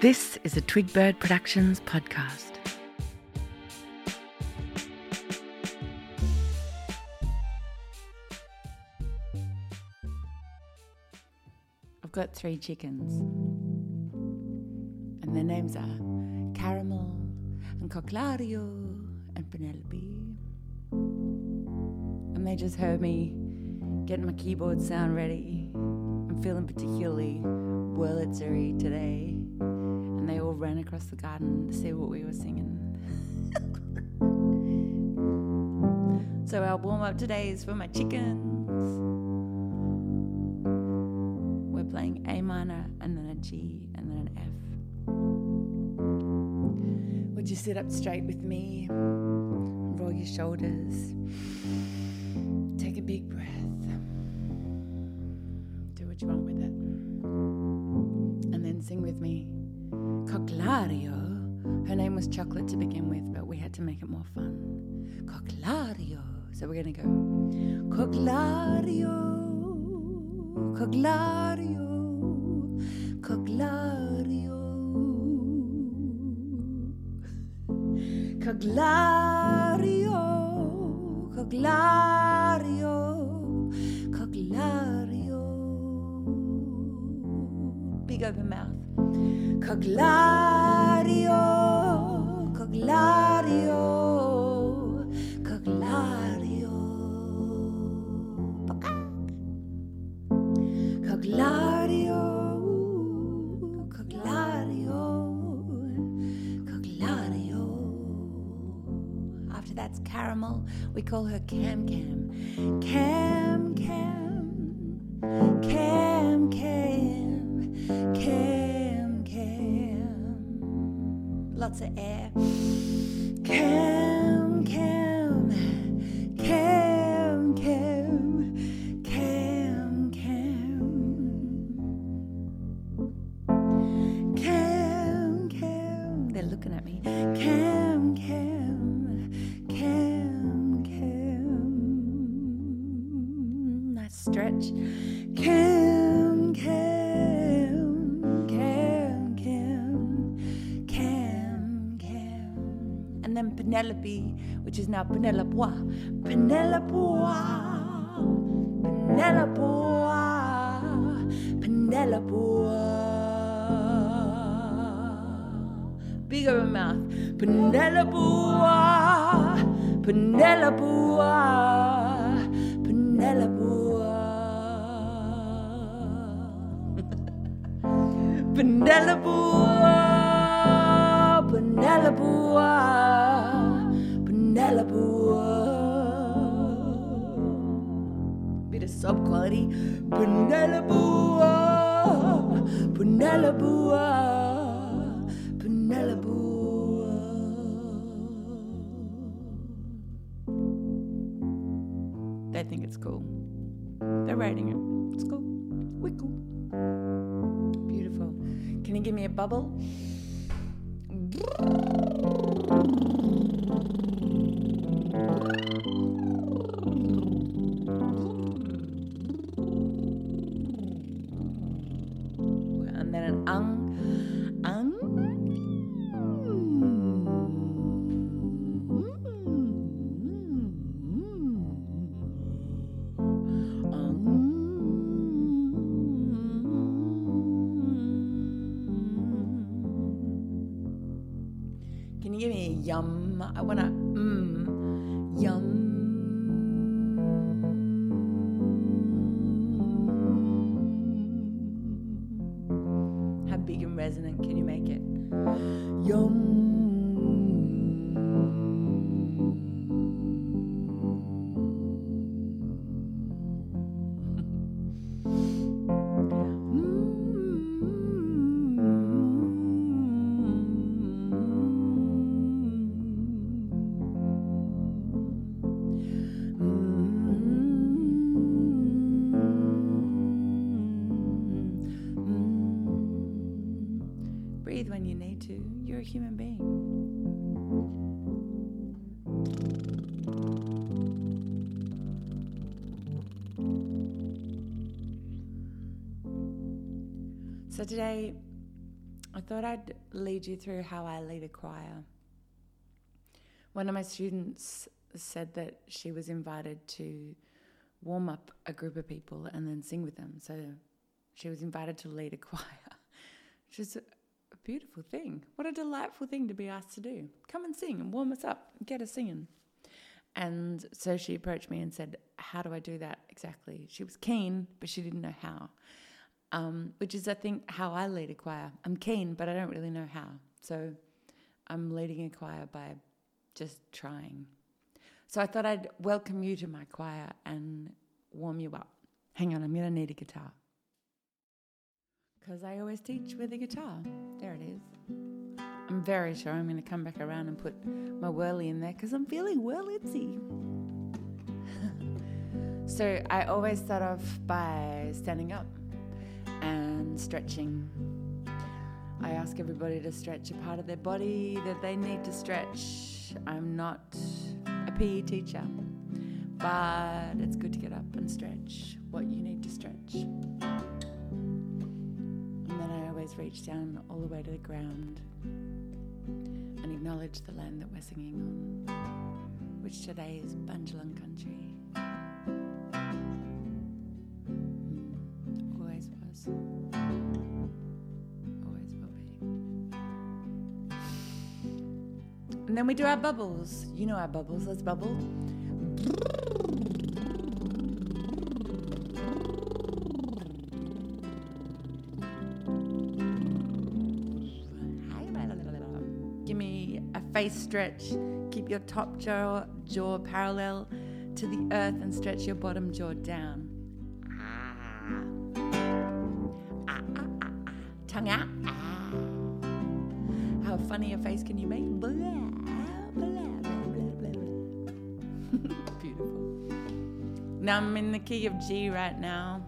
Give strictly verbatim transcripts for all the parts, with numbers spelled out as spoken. This is a Twigbird Productions podcast. I've got three chickens, and their names are Caramel and Cocklario and Penelope. And they just heard me getting my keyboard sound ready. I'm feeling particularly Wurlitzery today, and they all ran across the garden to see what we were singing. So our warm-up today is for my chickens. Playing A minor and then a G and then an F. Would you sit up straight with me and roll your shoulders? Take a big breath. Do what you want with it. And then sing with me. Cocklario. Her name was Chocolate to begin with, but we had to make it more fun. Cocklario. So we're going to go. Cocklario. Cocklario, Cocklario, Cocklario, Cocklario, Cocklario. Big open mouth. Cocklario, Cocklario, Cocklario. Cocklario, Cocklario, Cocklario. After that's Caramel, we call her Cam Cam. Cam Cam, Cam Cam, Cam Cam. Lots of air. Cam Cam, Cam Cam. Cam, Cam, Cam, Cam. Nice stretch. Cam, Cam, Cam, Cam, Cam, Cam. And then Penelope, which is now Penelopois. Penelopois, Penelopois, Penelopois. Big open mouth. Penelope, Penelope, Penelope, Penelope, Penelope, Penelope. Bit of sub quality. Penelope, Penelope. They think it's cool. They're rating it. It's cool. We're cool. Beautiful. Can you give me a bubble? And then an um, um. Yum, I wanna, mmm, yum. How big and resonant can you make it? Yum. Breathe when you need to. You're a human being. So today I thought I'd lead you through how I lead a choir. One of my students said that she was invited to warm up a group of people and then sing with them. So she was invited to lead a choir, which is a beautiful thing. What a delightful thing to be asked to do. Come and sing and warm us up and get us singing. And so she approached me and said, how do I do that exactly? She was keen, but she didn't know how, um, which is, I think, how I lead a choir. I'm keen, but I don't really know how. So I'm leading a choir by just trying. So I thought I'd welcome you to my choir and warm you up. Hang on, I'm going to need a guitar. Because I always teach with a guitar. There it is. I'm very sure I'm going to come back around and put my whirly in there because I'm feeling whirlitsy. So I always start off by standing up and stretching. I ask everybody to stretch a part of their body that they need to stretch. I'm not a P E teacher, but it's good to get up and stretch what you need to stretch. Reach down all the way to the ground and acknowledge the land that we're singing on, which today is Bundjalung country. Mm, always was. Always will be. And then we do our bubbles. You know our bubbles. Let's bubble. Face stretch, keep your top jaw, jaw parallel to the earth and stretch your bottom jaw down. Ah. Ah, ah, ah, ah. Tongue out. Ah. How funny a face can you make? Blah, blah, blah, blah, blah. Beautiful. Now I'm in the key of G right now.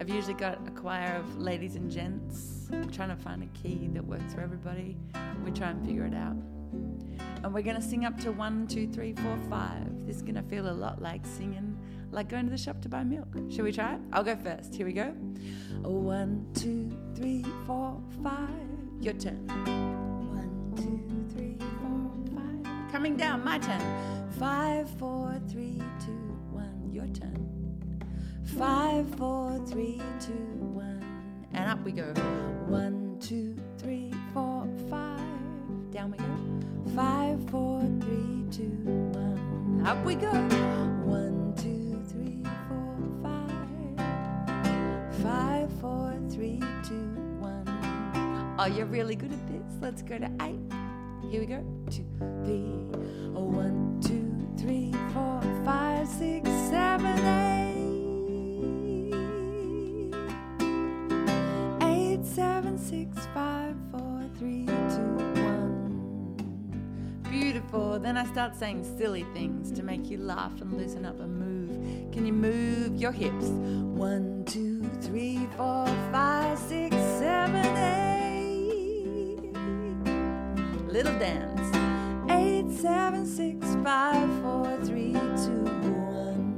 I've usually got a choir of ladies and gents. I'm trying to find a key that works for everybody. We try and figure it out. And we're going to sing up to one, two, three, four, five. This is going to feel a lot like singing, like going to the shop to buy milk. Shall we try it? I'll go first. Here we go. One, two, three, four, five. Your turn. One, two, three, four, five. Coming down, my turn. Five, four, three, two, one. Your turn. Five, four, three, two, one. And up we go. One, two, three, four, five. Down we go. Five, four, three, two, one. Up we go. One, two, three, four, five. Five, four, three, two, one. Oh, you're really good at this. Let's go to eight. Here we go. Two, three. Oh, one, two, three, four, five, six, seven, eight. Eight, seven, six, five, four, three, two. Beautiful. Then I start saying silly things to make you laugh and loosen up and move. Can you move your hips? One, two, three, four, five, six, seven, eight. Little dance. Eight, seven, six, five, four, three, two, one.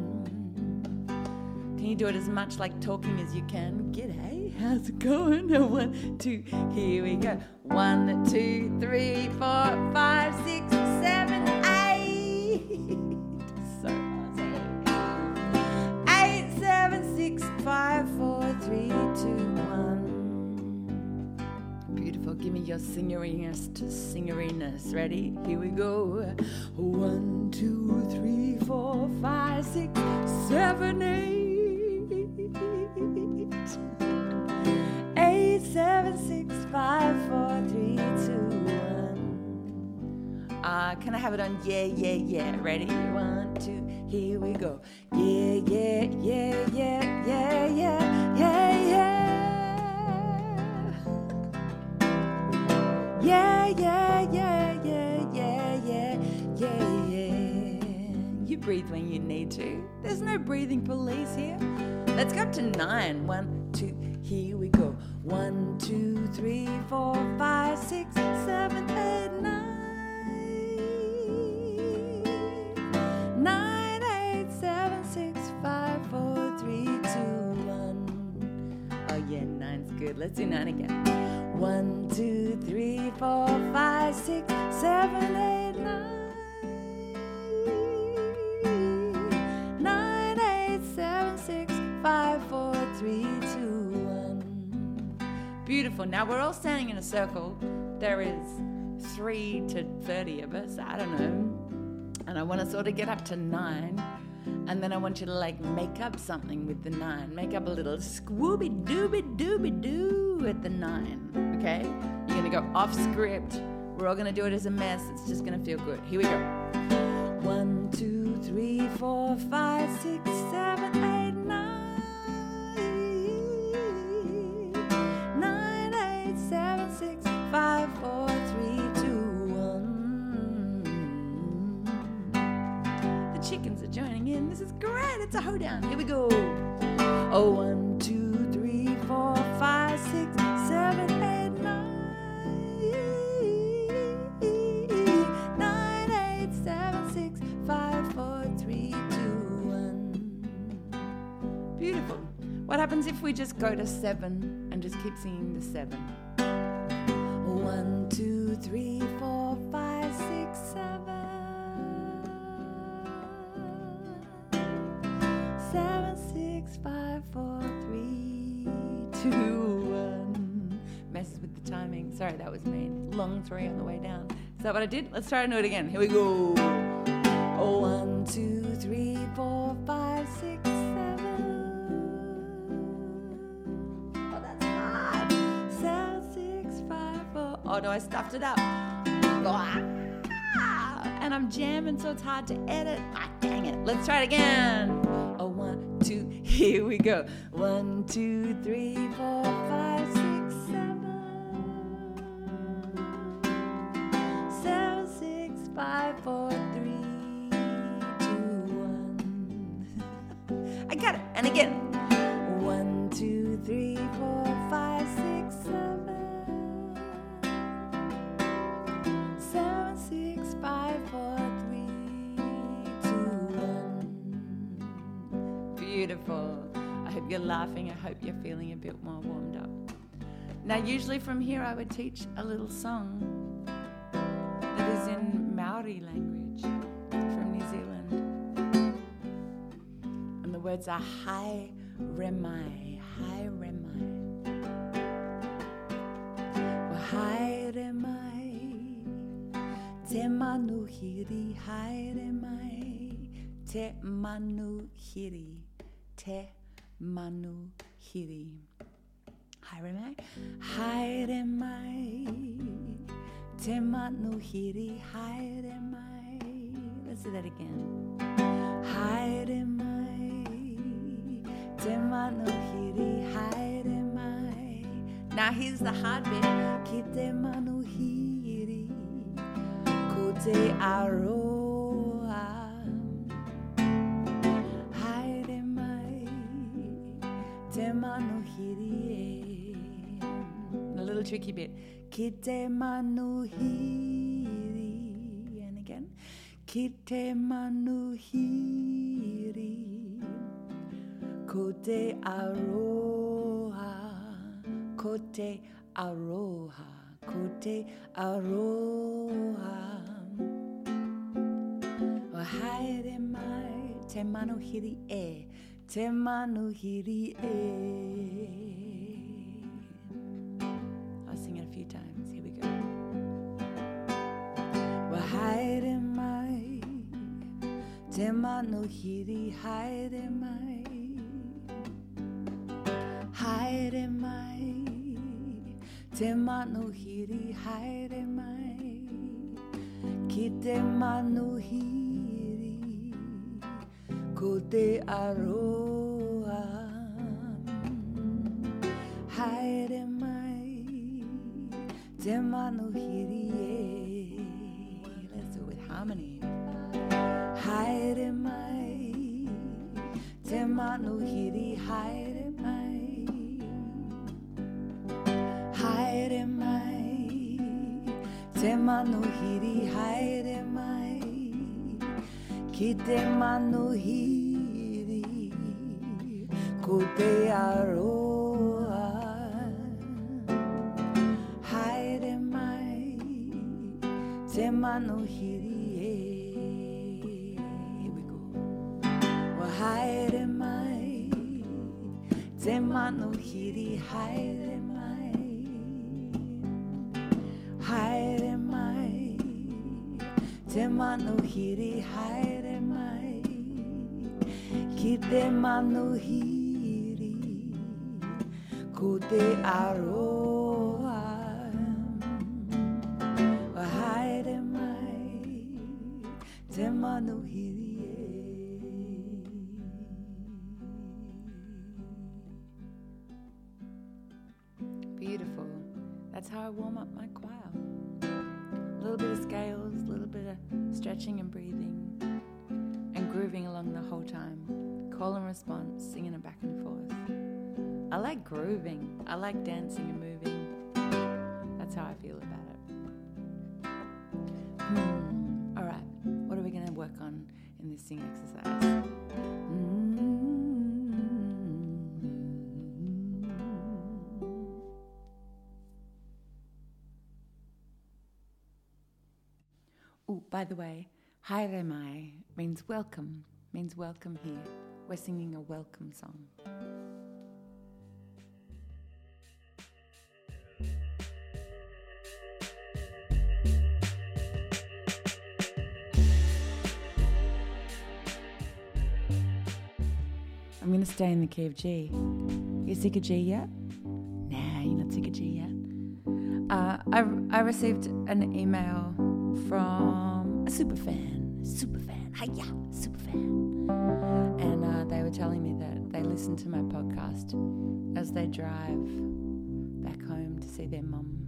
Can you do it as much like talking as you can? G'day, how's it going? One, two, here we go. One, two, three, four, five, six, seven, eight. So awesome. Eight, seven, six, five, four, three, two, one. Beautiful. Give me your singeriness to singeriness. Ready? Here we go. One, two, three, four, five, six, seven, eight. Eight, seven, six, five, four, three, two, one. Uh, can I have it on? Yeah, yeah, yeah. Ready? One, two, here we go. Yeah, yeah, yeah, yeah, yeah, yeah, yeah, yeah. Yeah, yeah, yeah, yeah, yeah, yeah, yeah, yeah. You breathe when you need to. There's no breathing police here. Let's go up to nine. One, two, here we go. One, two, three, four, five, six, seven, eight, nine. Nine, eight, seven, six, five, four, three, two, one. Oh yeah, nine's good. Let's do nine again. One, two, three, four, five, six, seven, eight, nine. Nine, eight, seven, six, five, four, three, two, one. Beautiful. Now we're all standing in a circle. There is three to thirty of us. I don't know. And I want to sort of get up to nine. And then I want you to, like, make up something with the nine. Make up a little scooby-dooby-dooby-doo at the nine, okay? You're going to go off script. We're all going to do it as a mess. It's just going to feel good. Here we go. One, two, three, four, five, six, seven, eight, nine. Nine, eight, seven, six, five, four, three, two, one. The chickens are joining. This is great. It's a hoedown. Here we go. Oh, one, two, three, four, five, six, seven, eight, nine. Nine, eight, seven, six, five, four, three, two, one. Beautiful. What happens if we just go to seven and just keep singing the seven? One, two, three, four, five, six, seven. Seven, six, five, four, three, two, one. Messes with the timing. Sorry, that was mean. Long three on the way down. Is that what I did? Let's try and do it again. Here we go. Oh, one, two, three, four, five, six, seven. Oh, that's hard. Seven, six, five, four. Oh, no, I stuffed it up. And I'm jamming, so it's hard to edit. Ah, dang it. Let's try it again. Oh, one, two, here we go. One, two, three, four, five, six, seven. Seven, six, five, four, three, two, one. I got it. And again. One, two, three, four, five, six, seven. Seven, six, five, four, beautiful. I hope you're laughing. I hope you're feeling a bit more warmed up. Now, usually from here, I would teach a little song that is in Maori language from New Zealand. And the words are hai remai, hai remai. Wa hai remai, te manuhiri, hai remai, te manuhiri. Te manu hiri. Hai remai. Hai remai. Te manu hiri. Hai remai. Let's do that again. Hai remai. Te manu hiri. Hai remai. Now here's the hard bit. Ki te manu hiri. Ko te aro. A little tricky bit. Kite manuhiri. And again. Kite manuhiri. Kote aroha. Kote aroha. Kote aroha. O haere mai. Te manuhiri e. Te manuhiri e. I'll sing it a few times. Here we go. Wa haere mai. Te manuhiri haere mai. Haere mai. Te manuhiri haere mai. Ki te manuhiri. Ko te aroha. Haere mai. Te manuhiri e. Let's do it with harmony. Haere mai. Te manuhiri haere mai. Haere mai. Te manuhiri haere mai. Ki te manuhiri, ko te aroha. Here we go. Wa haere mai, te mano hiri haere mai, haere mai, te mano hiri haere mai, ki te mano hiri, ko te aro. Beautiful. That's how I warm up my choir. A little bit of scales, a little bit of stretching and breathing, and grooving along the whole time. Call and response, singing it back and forth. I like grooving. I like dancing and moving. That's how I feel about it. Hmm. We're going to work on in this sing exercise. Mm-hmm. Oh, by the way, haere mai means welcome, means welcome here. We're singing a welcome song. I'm going to stay in the key of G. You sick of G yet? Nah, you're not sick of G yet. Uh, I, I received an email from a super fan, super fan, hiya, super fan. And uh, they were telling me that they listen to my podcast as they drive back home to see their mum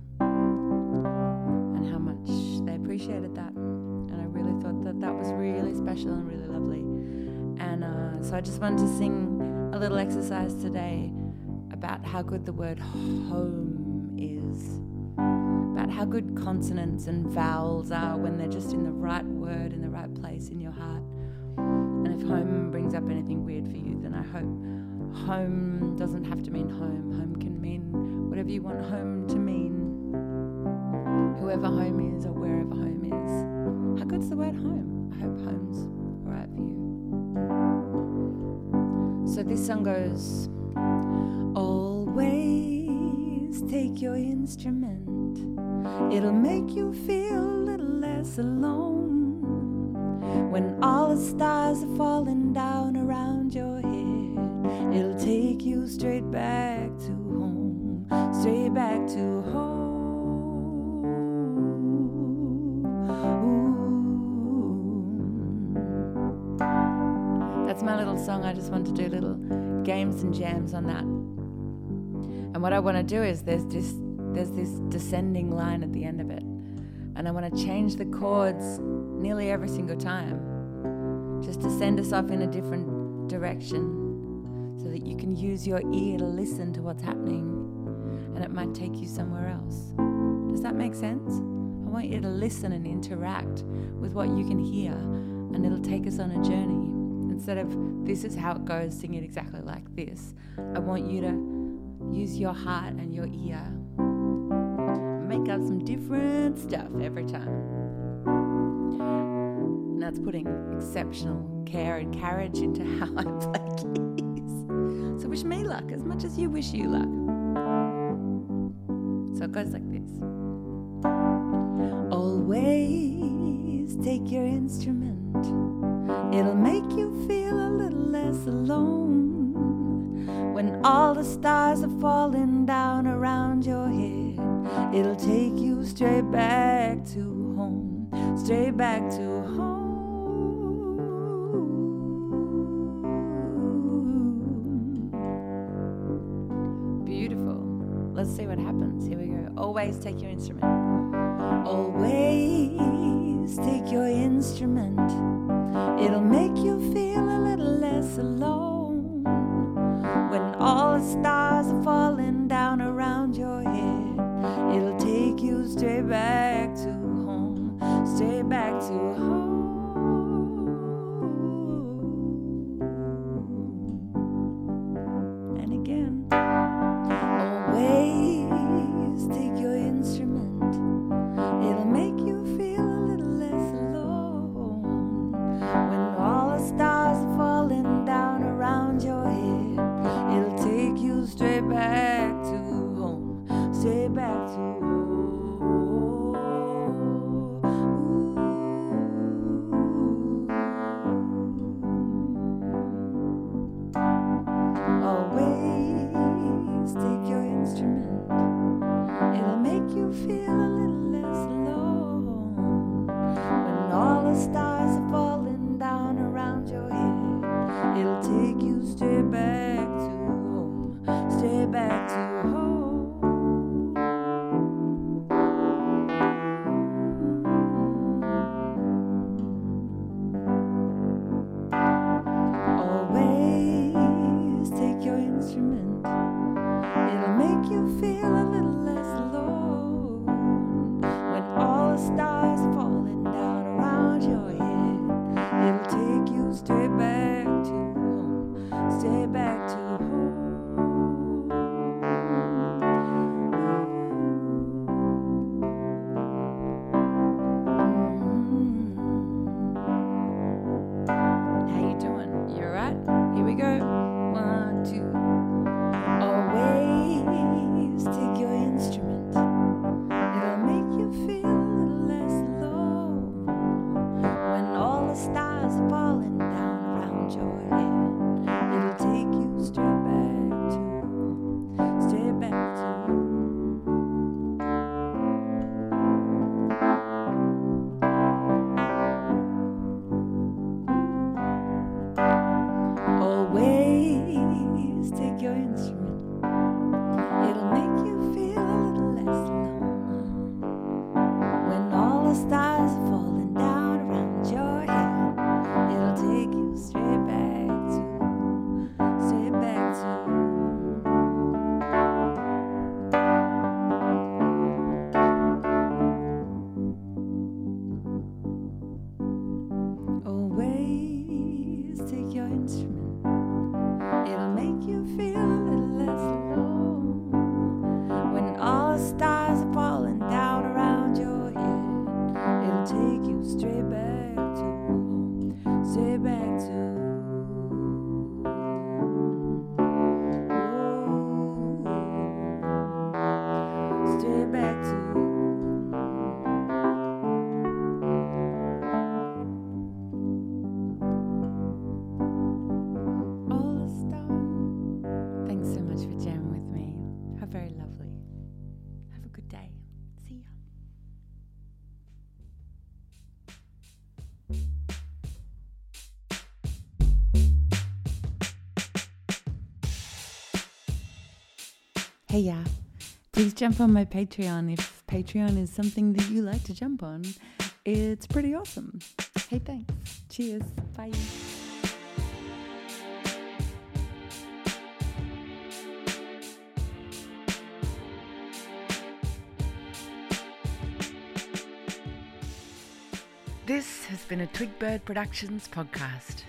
and how much they appreciated that. And I really thought that that was really special and really lovely. And uh, so I just wanted to sing a little exercise today about how good the word home is, about how good consonants and vowels are when they're just in the right word, in the right place in your heart. And if home brings up anything weird for you, then I hope home doesn't have to mean home. Home can mean whatever you want home to mean, whoever home is or wherever home is. How good's the word home? I hope home's all right for you. So this song goes, always take your instrument, it'll make you feel a little less alone. When all the stars are falling down around your head, it'll take you straight back to home, straight back to home. That's my little song. I just want to do little games and jams on that. And what I want to do is there's this there's this descending line at the end of it, and I want to change the chords nearly every single time, just to send us off in a different direction, so that you can use your ear to listen to what's happening, and it might take you somewhere else. Does that make sense? I want you to listen and interact with what you can hear, and it'll take us on a journey. Instead of this is how it goes, sing it exactly like this. I want you to use your heart and your ear. Make up some different stuff every time. And that's putting exceptional care and carriage into how I play keys. So wish me luck as much as you wish you luck. So it goes like this. Always take your instrument. It'll make you feel a little less alone. When all the stars are falling down around your head, it'll take you straight back to home, straight back to home. Beautiful. Let's see what happens. Here we go. Always take your instrument. Always take your instrument. It'll make you feel a little less alone. When all the stars are falling down around your head, it'll take you straight back to home, straight back to home. And again. Always take your instrument. It'll make you feel a little less Thanks so much for jamming with me. How very lovely. Have a good day. See ya. Hey ya, please jump on my Patreon if Patreon is something that you like to jump on. It's pretty awesome. Hey, thanks. Cheers. Bye. This has been a Twigbird Productions podcast.